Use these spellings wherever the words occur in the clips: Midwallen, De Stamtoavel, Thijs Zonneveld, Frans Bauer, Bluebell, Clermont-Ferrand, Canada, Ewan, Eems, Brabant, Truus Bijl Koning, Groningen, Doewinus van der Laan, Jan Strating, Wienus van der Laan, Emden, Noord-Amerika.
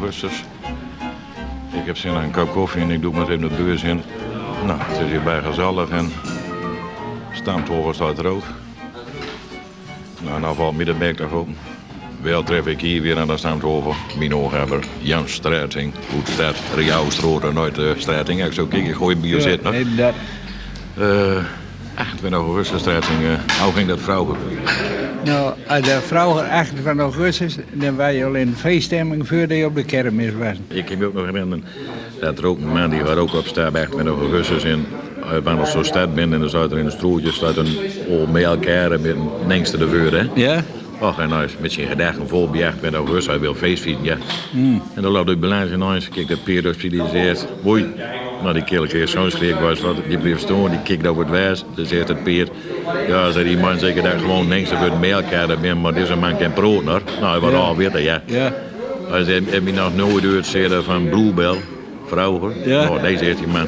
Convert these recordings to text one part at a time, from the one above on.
augustus. Ik heb zin in een kop koffie en ik doe meteen de beurs in. Nou, het is hierbij gezellig en de Stamtoavel staat er ook. Nou, dan valt middenbergdag op. Wel tref ik hier weer aan de Stamtoavel mijn ooghebber Jan Strating. Goed staat Riauw Stroot nooit Strating. Ik zou kijken, gooi bier zitten. 28 augustus Strating, hoe ging dat vrouwen? Nou, als de vrouwen 28 augustus, dan was je al in feeststemming voordat je op de kermis was. Ik heb ook nog herinneren dat er ook een man die gaat ook op staat bij 28 augustus in. Wanneer ik zo stad ben en dan staat er in een stroeltje, staat een al met elkaar met een nengste de veur, hè? Ja. Och, en nou is met zijn gedachten vol bij 28 augustus, hij wil feestvieren, ja. Mm. En dan loopt het balans in huis, kijk dat Pier doorstiliseert, woei. Nou, die kerel kreeg zo'n schrik, was wat, die bleef storen, die kikt over het wijs. Dan zegt het Pier, ja, zei die man zeker dat gewoon nengste voor met elkaar ben, maar deze man kan brood nog. Nou, hij was al witte, ja. Ja. Hij zei, heb je nog nooit gehoord zeggen van Bluebell, vrouwen? Ja. Nou, deze heeft die man.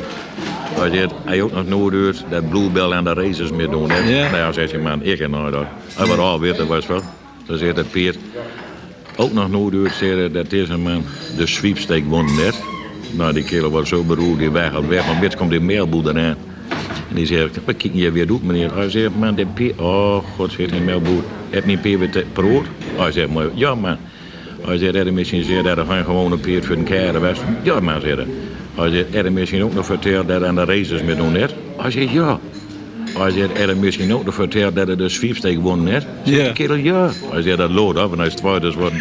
Hij zegt, hij ook nog nooit gehoord dat Bluebell aan de races meer doen. Ja. Nou, zegt die man, ik heb nooit dat. Hij was al witte, was wat. Dan zegt het Pier, ook nog nooit gehoord zeggen dat deze man de sweepstake won net. Nou, die kerel was zo beroerd, die weg had weg, maar bits komt die mailboel eraan. En die zegt, wat kijk je weer doet, meneer? Hij zegt, man, de Pier, oh god, zegt die mailboel, heb je een Pier weer brood? Hij zegt, maar, ja man. Hij zegt, er is misschien zeer dat er gewoon een Pier voor een keren was. Ja man, zegt hij. Hij zegt, er is misschien ook nog verteld dat aan de races met doen net? Hij zegt, ja. Hij zegt, er is misschien ook nog verteld dat er de sweepstake won net? Zegt die kerel, ja. Hij zegt, dat loopt af en hij is twaard, dus wat.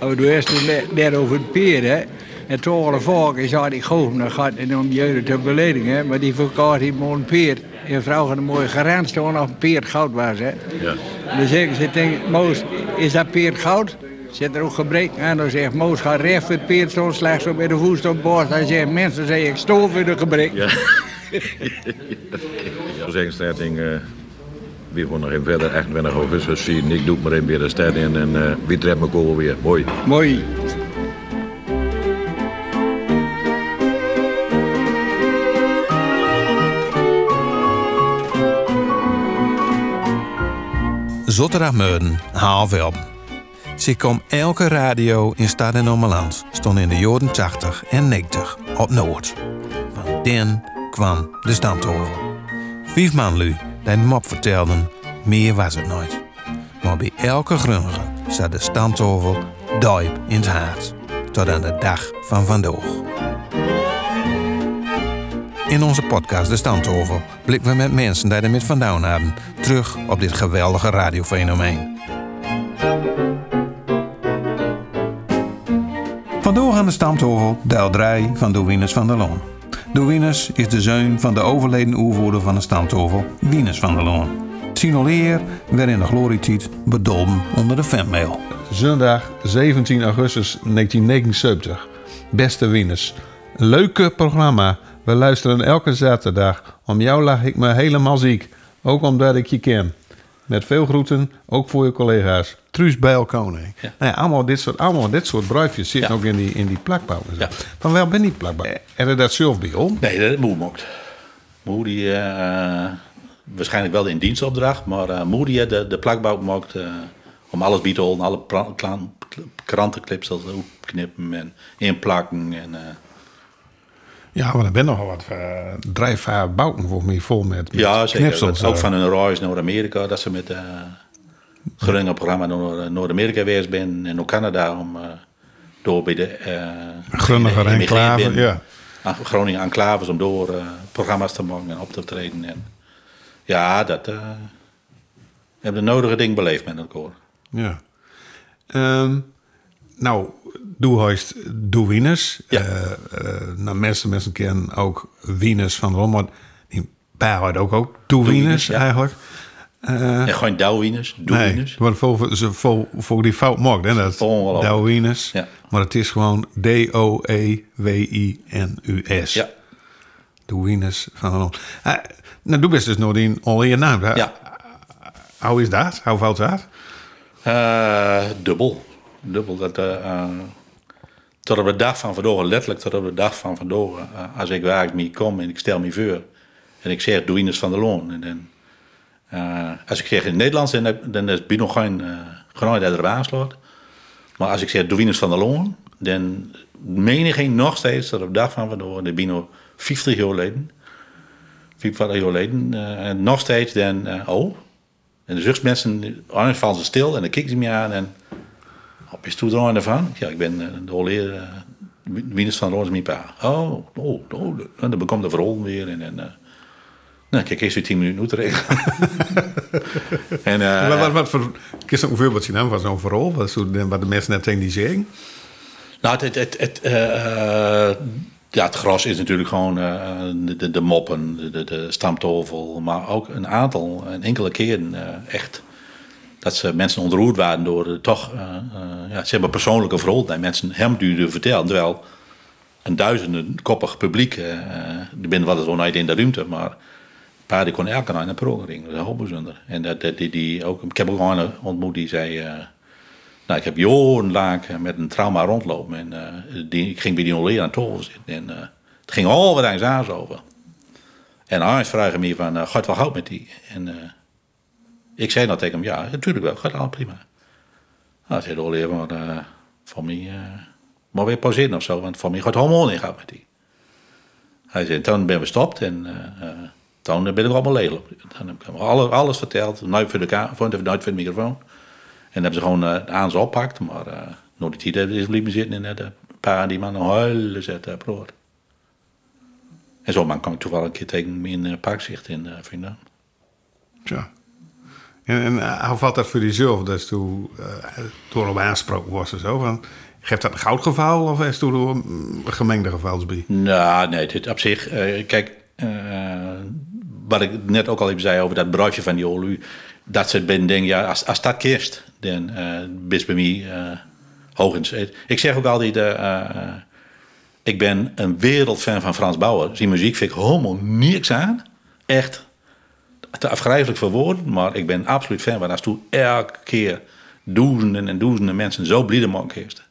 Maar doe eerst net over het Pier, hè. Het toren volk zei, ik goof naar gat en om jullie te beledigen, maar die verkaart hij mooi een peert. Je vrouw had een mooie gerend staan of een peert goud was, hè. Ja. Dan zeggen ze tegen Moos, is dat peert goud? Zit er ook gebrek aan? Dan zegt Moos, ga recht voor het peert staan, slechts op in de voest op borst. Hij zegt, mensen, zeg ik, stof in de gebrek. Ja. Ja. Zeggenstrating, wie gewoon nog even verder, 28 augustus zien. Ik doe maar even weer de stad in en wie treft me kool weer. Mooi. Mooi. Zotterdaagmorgen, half elf. Ze kwam elke radio in Stad en Ommeland, stond in de jaren 80 en 90 op Noord. Want dan kwam de Stamtoavel. 5 man lui die de mop vertelden, meer was het nooit. Maar bij elke Groninger zat de Stamtoavel duip in het hart. Tot aan de dag van vandaag. In onze podcast De Stamtoavel blikken we met mensen die er met vandaan hadden terug op dit geweldige radiofenomeen. Vandaag aan De Stamtoavel deel 3 van Doewinus van der Laan. Doewinus is de zoon van de overleden oervoerder van de Stamtoavel, Wienus van der Laan. Zijn leer werd in de glorietijd bedolven onder de fanmail. Zondag 17 augustus 1979. Beste Wienus, leuke programma. We luisteren elke zaterdag. Om jou lag ik me helemaal ziek. Ook omdat ik je ken. Met veel groeten, ook voor je collega's. Truus Bijl Koning. Ja. Nou ja, allemaal dit soort briefjes zitten ook in die plakbouw. Ja. Van wel ben die plakbouw? En dat zelf bij om? Nee, dat moe mocht. Moe die waarschijnlijk wel in dienstopdracht, maar moe die de plakbouw mocht om alles bij te houden, alle krantenclipsels opknippen en inplakken en. Ja, maar er zijn nogal wat drijfvaartbouwen volgens mij vol met ja, knipsels. Ook van hun reis naar Noord-Amerika, dat ze met Groningen programma naar Noord-Amerika geweest zijn en naar Canada om door bij de Groninger enclaves, ja. Groningen enclaves om door programma's te maken en op te treden. En, ja, dat hebben de nodige dingen beleefd met elkaar. Ja. Nou, Doewinus, ja. Nou, mensen kennen ook Wienus van der Laan, maar die paar had ook Doewinus eigenlijk. En gewoon Doewinus, Doewinus. Nee, voor die fout maakt, hè, dat Doewinus. Ja. Maar het is gewoon D-O-E-W-I-N-U-S. Ja. Doewinus van der Laan. Nou, doe best dus nog in al je naam. Ja. Hoe is dat? Hoe fout dat? Dubbel, dat tot op de dag van vandaag, letterlijk tot op de dag van vandaag, als ik waar ik mee kom en ik stel me voor en ik zeg Doewinus van der Laan en dan, als ik zeg in het Nederlands, dan is het bijna geen dat er aanslaat. Maar als ik zeg Doewinus van der Laan, dan meen ik nog steeds dat op dag van vandaag, de Bino 50 jaar geleden, en nog steeds dan, En de zucht mensen, anders vallen ze stil en dan kijken ze me aan en... Op je stoel ervan? Ja, ik ben de holeer, Doewinus van der Laan is mijn pa. Oh, dan bekomt de verrol weer en nou, kijk, eerst weer 10 minuten uit te regelen. Wat voor... Kun je ook een voorbeeld zien van zo'n verrol? Wat de mensen net tegen die zeggen? Nou, het gros is natuurlijk gewoon de moppen, de Stamtoavel, maar ook enkele keren echt... dat ze mensen ontroerd waren door toch... ze hebben persoonlijke verhaal die mensen hem duurden vertellen. Terwijl een duizendkoppig publiek... die binnen wat het onheid in de ruimte... maar paarden kon elke nacht naar Groningen. Dat is heel bijzonder. En ik heb ook een ontmoet die zei... ik heb jarenlang met een trauma rondlopen. En ik ging bij die onleer aan tafel zitten. En het ging al wat eens aan over. En hij vraagt me van... God, wat houdt met die? En... ik zei dat tegen hem, ja, natuurlijk wel, gaat allemaal prima. Nou, zei de oorleer van mij, maar weer pauzeren of zo, want van mij gaat hormoon ingaan met die. Hij zei, toen ben we gestopt en toen ben ik allemaal lelijk. Dan heb ik hem alles verteld, nooit voor de microfoon. En hebben ze gewoon aan ze oppakt, maar nog die tijd is blijven zitten en de paar die man een huilen zetten brood. En zo'n man kwam ik toevallig een keer tegen mijn parkzicht in Vrienden. Tja. En hoe valt dat voor jezelf? Dat je door op aansproken was en zo? Want, geeft dat een goudgeval of is het door een gemengde geval? Nou, nee, dit op zich... kijk, wat ik net ook al even zei over dat broodje van die olu... dat ze ben denken, ja, als dat kerst... dan is bij mij hoogins. Ik zeg ook altijd... ik ben een wereldfan van Frans Bauer. Zijn muziek vind ik helemaal niks aan. Echt... te afgrijzelijk voor woorden, maar ik ben absoluut fan van als toen elke keer duizenden en duizenden mensen zo blij de man heeft.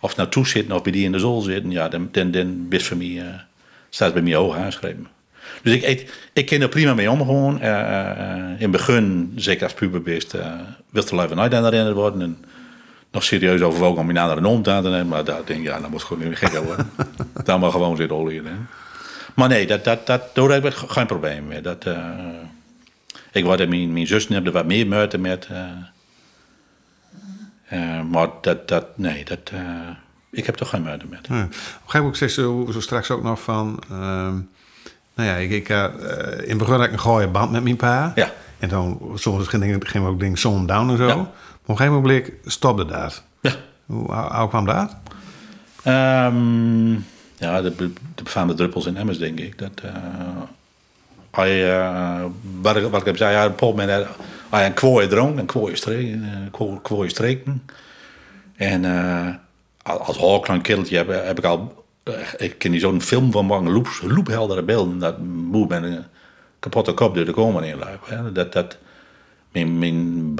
Of naartoe zitten of bij die in de zol zitten, ja, dan is voor mij, staat bij mij hoog aangeschreven. Dus ik ken er prima mee om gewoon. In het begin, zeker als puberbeest, wil de lui van nooit aan herinnerd worden. En nog serieus overwogen om je naar een oom te nemen, maar daar denk ik, ja, dat moet gewoon weer gek worden. Dan maar gewoon zitten olie. Maar nee, daar heb ik geen probleem mee. Ik word mijn zus er wat meer moeite met. Maar ik heb toch geen moeite met. Ja. Op een gegeven moment zeg je zo straks ook nog van... in het begin had ik een goeie band met mijn pa. Ja. En dan soms ging we ook dingen som down en zo. Ja. Maar op een gegeven moment stopte dat. Ja. Hoe kwam dat? Ja, de befaamde druppels en emmers, denk ik. Dat, wat ik heb gezegd, ja, op een kwooie dronk, een kwooie streken. En als hoogklank kereltje heb ik al... Ik ken hier zo'n film van maken, loepheldere beelden... dat moe met een kapotte kop door de komen inluipen. Mijn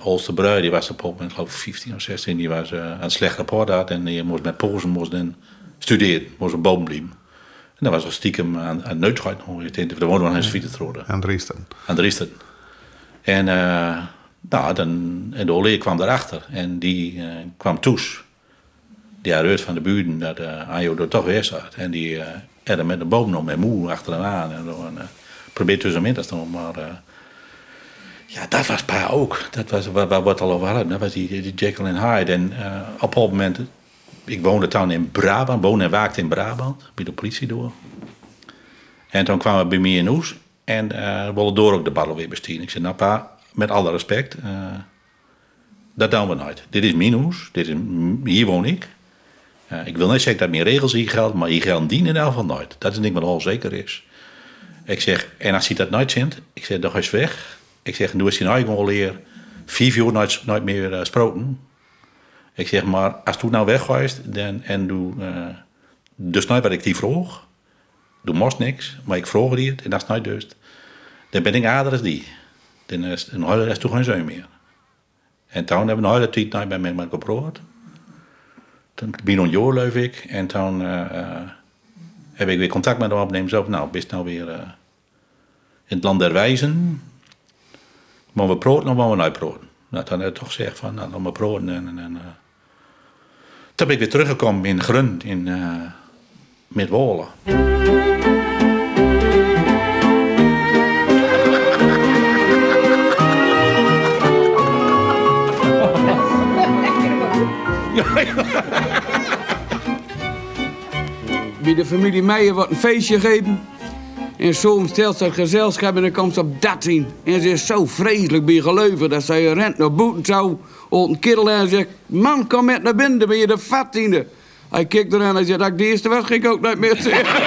oudste brui, die was op een moment, geloof ik, 15 of 16... die was aan het slecht rapport had en die moest met pozen... studeerde, moest op boven blijven. En dan was er stiekem aan Neutschheid nog eens in. Daar woonde we aan zijn fiets te Aan Dresden. En de olie kwam daarachter. En die kwam toes. Die had uit van de buren dat Anjo er toch weer zat. En die had met de boom nog met moe achter hem aan. En probeerde tussenmiddags nog maar... dat was pa ook. Dat was waar we het al over hadden. Dat was die Jekyll en Hyde. En op een moment... Ik woonde toen in Brabant, woonde en waakte in Brabant, bij de politie door. En toen kwamen we bij mij in Oes en we wilden door ook de barrel weer bestieren. Ik zei, nou pa, met alle respect, dat doen we nooit. Dit is mijn Oes, hier woon ik. Ik wil niet zeggen dat mijn regels hier gelden, maar hier gelden die in elk geval nooit. Dat is niet wat al zeker is. Ik zeg, en als je dat nooit zint, ik zeg, dan ga je weg. Ik zeg, nu is je nou gewoon leer, 5 jaar nooit meer gesproken. Ik zeg maar, als je nou weggaat en doe dus nooit wat ik die vroeg, doe moest niks, maar ik vroeg die het en dat is nooit dus, dan ben ik aarder als die. Dan is een hele rest toch geen zeun meer. En toen hebben we een hele tijd nooit bij mij geprobeerd. Toen ben ik jaar leef ik en toen heb ik weer contact met hem opnemen. Zo, nou, bist nou weer in het land der wijzen, maar we proten of we nooit proten. Nou, dan heb ik toch gezegd van, nou, dan maar proten en Toen ben ik weer teruggekomen in Grun, in Midwallen. Bij de familie Meijer wordt een feestje gegeven. En soms stelt dat gezelschap en dan komt ze op 13. En ze is zo vreselijk bij geleuven dat zij rent naar boeten zou. Op een kerel en zegt, man, kom met naar binnen, dan ben je de 14e. Hij kijkt eraan en hij zegt, als ik de eerste was, ging ik ook niet meer zeggen.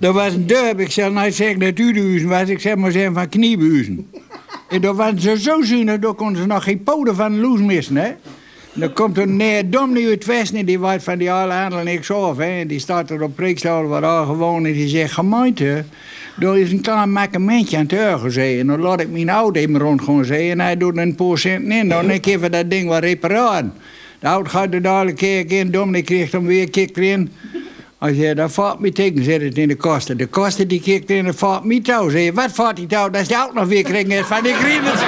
Er was een deur, ik zei, nou, ik zeg dat u de huizen was, ik zeg maar zijn van kniebuizen. En dan waren ze zo zuinig, daar konden ze nog geen poten van de loes missen, hè. En dan komt een neer dominee uit het westen en die waait van die hele handel niks af, hè. En die staat er op preekstoel waar al gewoon en die zegt, gemeente, daar is een klein makkementje aan het ergens, hè. En dan laat ik mijn oud even rond gaan zeggen en hij doet een paar centen in. Dan denk ik even dat ding wat repareren. De oud gaat er dadelijk kerk in, dominee kreeg hem weer, kikt erin. Hij zei, dat valt me tegen, zet het in de kosten. De kosten die kikt in, dat valt me touw. Zei je, wat valt die touw? Dat is de oud nog weer kring is van die grievens.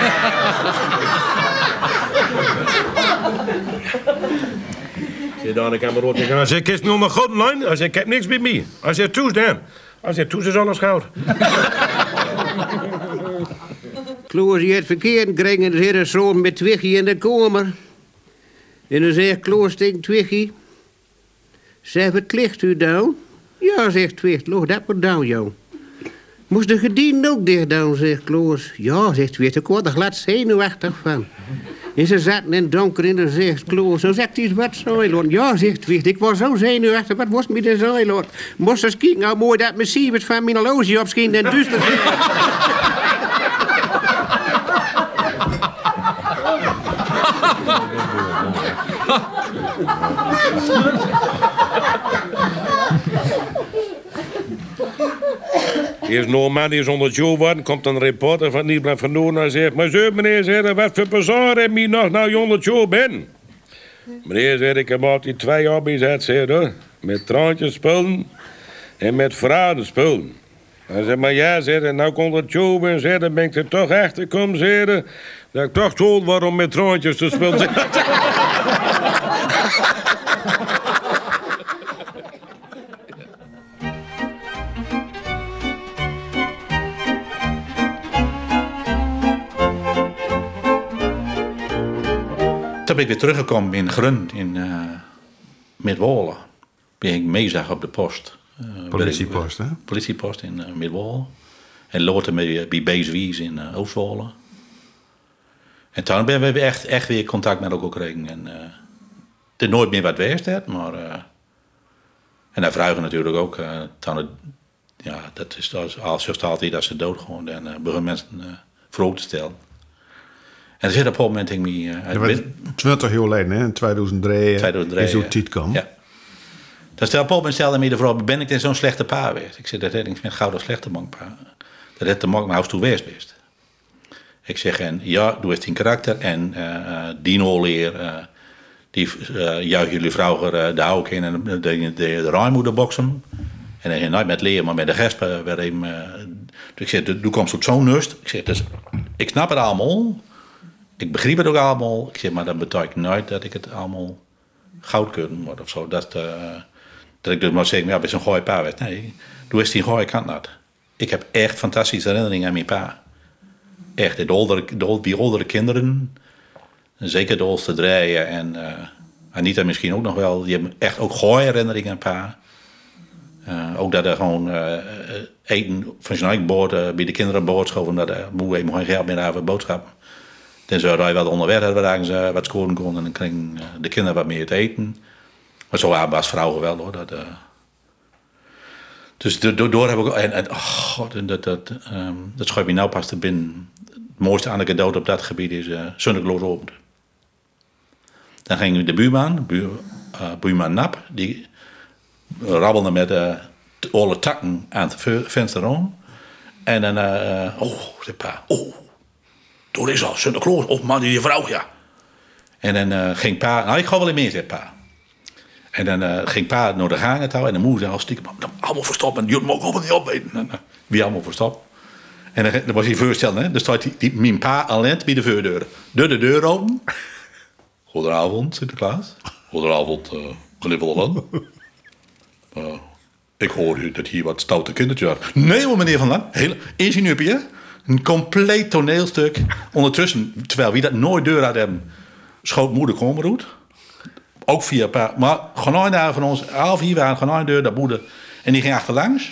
Hij zei, dan kan me rood gaan. Hij zei, kist nog maar goed lijn. Hij zei, ik heb niks met mij. Hij zei, toes dan. Hij zei, toes is alles goud. Kloos, je het verkeerd kring en er zit een zoon met Twiggy in de kamer. En dan zegt Kloos tegen Twiggy... Zeg, wat ligt u dan? Ja, zegt Twicht, loog dat maar down, joh. Moest de gediende ook dicht down, zegt Kloos. Ja, zegt Twicht, ik word er glad zenuwachtig van. En ze zaten in het donker en dan zegt Kloos, dan zegt hij wat zoiloord. Ja, zegt Twicht, ik word zo zenuwachtig, wat was me de zoiloord? Moest eens kijken, nou mooi dat mijn sievers van mijn horloge opschiet en duister zit. Eerst Norman is onder Joe worden, komt een reporter van Nieuwland van Noorden en zegt... Maar zo, meneer, zegt, wat voor bezorg heb je nog nou je onder Joe bent? Meneer, zegt, ik heb altijd twee hobby's uit, hoor. Met traantjes spullen en met verraden spullen. Hij zegt, maar ja, zegt, nou komt het Joe ben, zegt, dan ben ik er toch achter kom, zegt... Dat ik toch told waarom met traantjes te spullen. Toen ben ik weer teruggekomen in Grun, in Midwallen. Ben ik meezag op de post. Politiepost, hè? Politiepost in Midwallen. En later bij Beeswies in Oostwallen. En toen hebben we echt weer contact met elkaar gekregen. En het is nooit meer wat weerst had, maar... en daar vragen natuurlijk ook... dat is als altijd dat ze dood gewoon. En begonnen mensen vrolijk te stellen. En er zit op een moment in me... Het 20 jaar geleden, hè? In 2003 is zo'n tijd kwam. Ja. Dan stel op een moment stelde me de vraag... Ben ik dan zo'n slechte pa geweest? Ik zei, dat heb ik met gouden slechte man pa. Dat heb de man nou toe weerst best. Ik zeg, en ja, doe het in karakter. En dino-leer... juich jullie vrouw de houw in en de ruimmoeder boksen. En dan ging nooit met leer, maar met de gespen. Dus ik zeg, doe komt tot zo'n nust. Ik zeg, dus, ik snap het allemaal... Ik begreep het ook allemaal. Ik zeg, maar dat betekent nooit dat ik het allemaal goud kunnen worden of zo. Dat ik dus maar zeg, ja, best een gooi pa werd. Nee, doe eens die gooi kant dat. Ik heb echt fantastische herinneringen aan mijn pa. Echt, die oudere kinderen. Zeker de oudste draaien en Anita misschien ook nog wel. Die hebben echt ook gooi herinneringen aan pa. Ook dat er gewoon eten van zijn eigen boord bij de kinderen boodschappen. Omdat de moe even geen geld meer hebben voor boodschappen. Tenzij wij wat onderweg hadden, waar ze wat scoren konden. En dan kregen de kinderen wat meer te eten. Maar zo waren we als vrouwen wel, hoor. Dus daardoor heb ik... dat schuift me nou pas te binnen. Het mooiste anekdote op dat gebied is... Zonnekloos opend. Dan ging de buurman Nap... Die rabbelde met alle takken aan het venster om. En dan... zei pa... Toen is al Sinterklaas, of man, die vrouw, ja. En dan ging pa... Nou, ik ga wel in mee, zei pa. En dan ging pa naar de gangen toe en de moeder zei al stiekem... Allemaal verstopt, en jullie mogen ook niet opeten. Wie allemaal verstopt? En dan was hij voorstellen, hè? Dan staat die mijn pa alleen bij de voordeur. Doe de deur open. Goedenavond, Sinterklaas. Goedenavond, meneer Van der Laan. Ik hoor u dat hier wat stoute kindertjes waren. Nee hoor, meneer Van der Laan. Is hij nu een compleet toneelstuk ondertussen. Terwijl wie dat nooit deur had hebben, schootmoeder Kommerhoed. Ook via pa. Maar gewoon daar van ons, half hier waren, gewoon deur, dat moeder. En die ging achterlangs.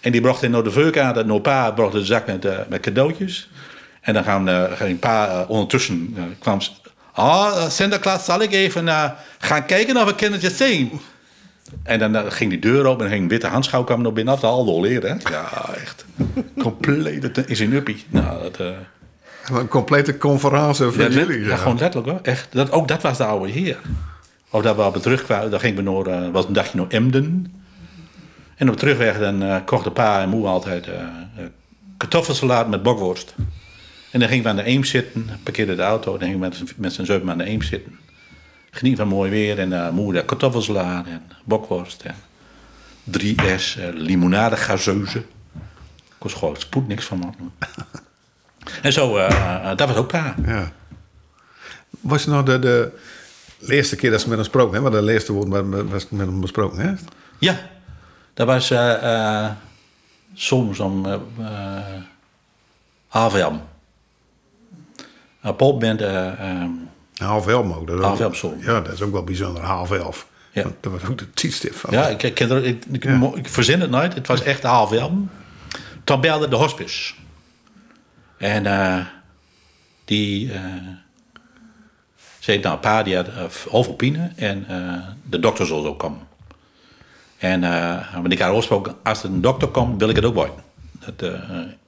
En die bracht hij naar de veukade. Naar pa bracht de zak met cadeautjes. En dan gaan pa ondertussen kwam ze... Sinterklaas, zal ik even gaan kijken of ik kindertjes zien. En dan ging die deur open en ging witte handschouw kwam nog binnen af. Dat al door leren. Hè? Ja, echt. Compleet is een uppie. Nou, dat... Een complete conferentie voor jullie. Ja, gewoon letterlijk hoor. Echt, ook dat was de oude heer. Of dat we op het terugkwamen. Dan gingen we naar... was een dagje naar Emden. En op de terugweg dan kochten pa en moe altijd kartoffelsalade met bokworst. En dan gingen we aan de Eems zitten, parkeerde de auto. En dan gingen we met z'n zeupen aan de Eems zitten. Geniet van mooi weer en moe de kartoffelsalade en bokworst. En 3S, limonade gazeuze. Kost gewoon spoed niks van man. En zo, dat was ook pa. Ja. Was het nou de eerste keer dat ze met ons spraken, hè? Want de eerste woord was met hem besproken, hè? Ja. Dat was soms om half elm. Een popband. Half elm ook. Half elm soms. Ja, dat is ook wel bijzonder. Half elf. Ja. Dat was ook de tijdstip van. Ja, ik verzin het nooit. Het was echt half elm. Toen belde de hospice. En die zei, nou pa, die had hoofdpine. En de dokter zal zo komen. En wanneer ik haar oorsproken, als er een dokter komt, wil ik het ook worden.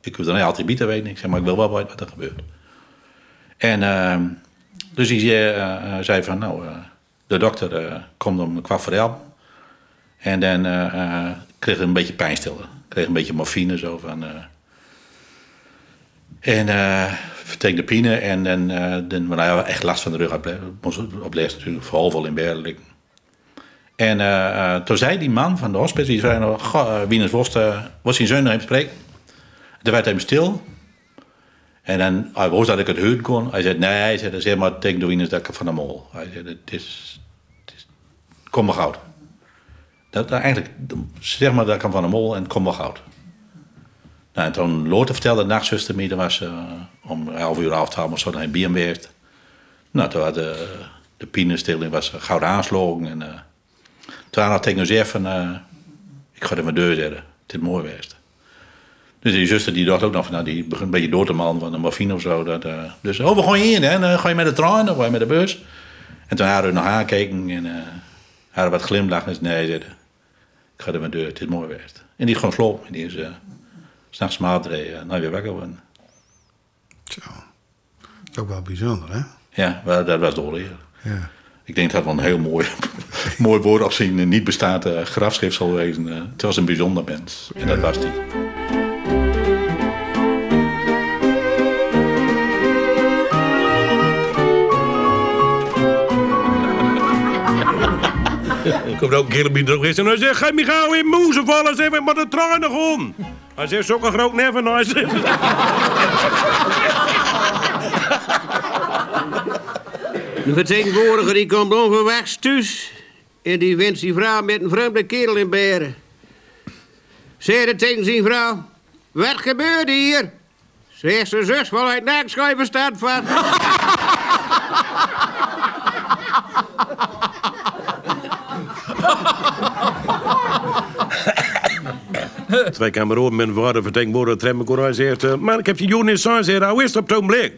Ik hoef dan niet altijd bieden weten. Ik zeg, maar ik wil wel weten wat er gebeurt. En dus die zei van, nou, de dokter komt om 12:15. En dan kreeg ik een beetje pijnstiller. Kreeg een beetje morfine zo van. Vertekende pine. En dan waren we echt last van de rug. Moest natuurlijk vooral wel in bed liggen. En toen zei die man van de hospice, die zei nog, Wieners Wost, was zijn zoon nog even spreken? Toen werd hij stil. En dan, hij wist dat ik het horen kon. Hij zei, nee, hij zei, zeg maar tegen de Wieners dat ik van hem hoor. Hij zei, het is kom maar goud. Dat, eigenlijk, zeg maar dat ik hem van hem hoor en kom maar goud. Nou, en toen Lotte vertelde, de nachtzuster mee, dat was om 11:30 of zo, dat hij bier werd. Nou, toen had de pinenstilling was goud aanslogen en... Toen had ik gezegd van, ik ga er mijn deur zetten. Het is mooi geweest. Dus die zuster die dacht ook nog van, nou, die begint een beetje door te malen van de morfine of zo. Dat, dus, we gaan hierheen, hè? Ga je met de trein of ga je met de bus? En toen hadden we nog aangekeken en hadden wat glimlach. En ze nee, zei, ik ga er mijn deur, het is mooi geweest. En die is gewoon slopen. En die is 's nachts nou weer wakker worden. Zo. Dat is ook wel bijzonder, hè? Ja, dat was doorleer. Ja. Ik denk dat het wel een heel mooi woord op zijn niet bestaand grafschrift zal wezen. Het was een bijzonder mens. En dat was hij. Ik kom ook een keer op die druk en hij zegt, ga me gauw in moezen vallen. Zeg maar de trein nog om. Hij zegt, zo'n groot neven. Hij zegt... De vertegenwoordiger die komt onverwachts thuis en die wenst die vrouw met een vreemde kerel in beren. Zegt tegen zijn vrouw, wat gebeurt hier? Zegt zijn zus, vanuit naaktschijven staat van. Twee kameraden met een vader vertegenwoordiger Tremmekoor zegt, maar ik heb je jongen in zijn zegt, hoe is het op het ogenblik?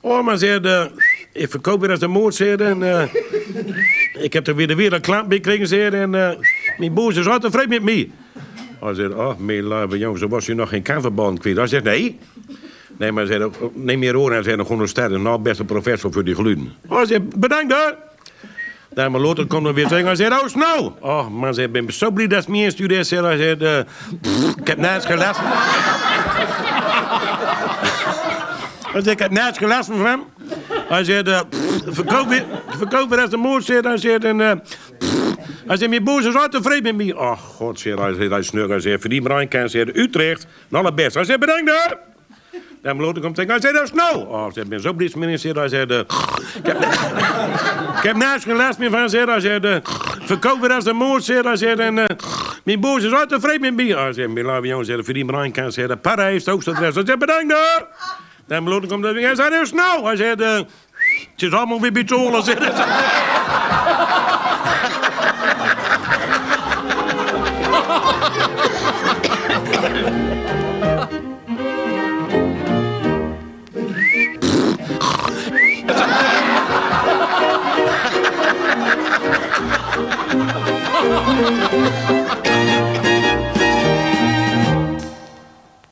Oh, maar zegt... Ik verkoop weer als een moord, zei en ik heb er weer een klant bij gekregen, zei en mijn boer is altijd vreemd met mij. Hij zei, ach, mijn lieve jongen, zo was je nog geen kanverband kwijt. Hij zegt, nee. Nee, maar hij zei, neem je oren en zei, nog gewoon sterren. Nou, beste professor voor die gluten. Hij zei, bedankt hoor. Daar maar Lothar komt er weer zeggen, hij zei, oh, snel. Oh, man, zei, ben zo blij dat ze me instudeert, zei hij. Zei, ik heb naast gelast. Hij zei, ik heb naast gelast van hem. Hij zei, verkoop weer als de moord zit. Hij zei, Hij zei, mijn boer is zo tevreden met mij. Ach, god, hij snug. Hij zei, verdien maar kan ze Utrecht. Nou, het best. Hij zei, bedankt hoor. En mijn loter komt tegen. Hij zei, dat is nou. Oh, ik ben zo blij met meneer. Hij zei, ik heb naast geen last meer van. Hij zei, verkoop weer als de moord. Hij zei, en mijn boer is zo tevreden met mij. Hij zei, mijn lieve jongen, verdien maar kan ze Parijs, de hoogste adres. Hij zei, bedankt hoor. En mijn loter komt tegen. Hij zei, dat is nou. Hij zei, het is allemaal weer bitolen.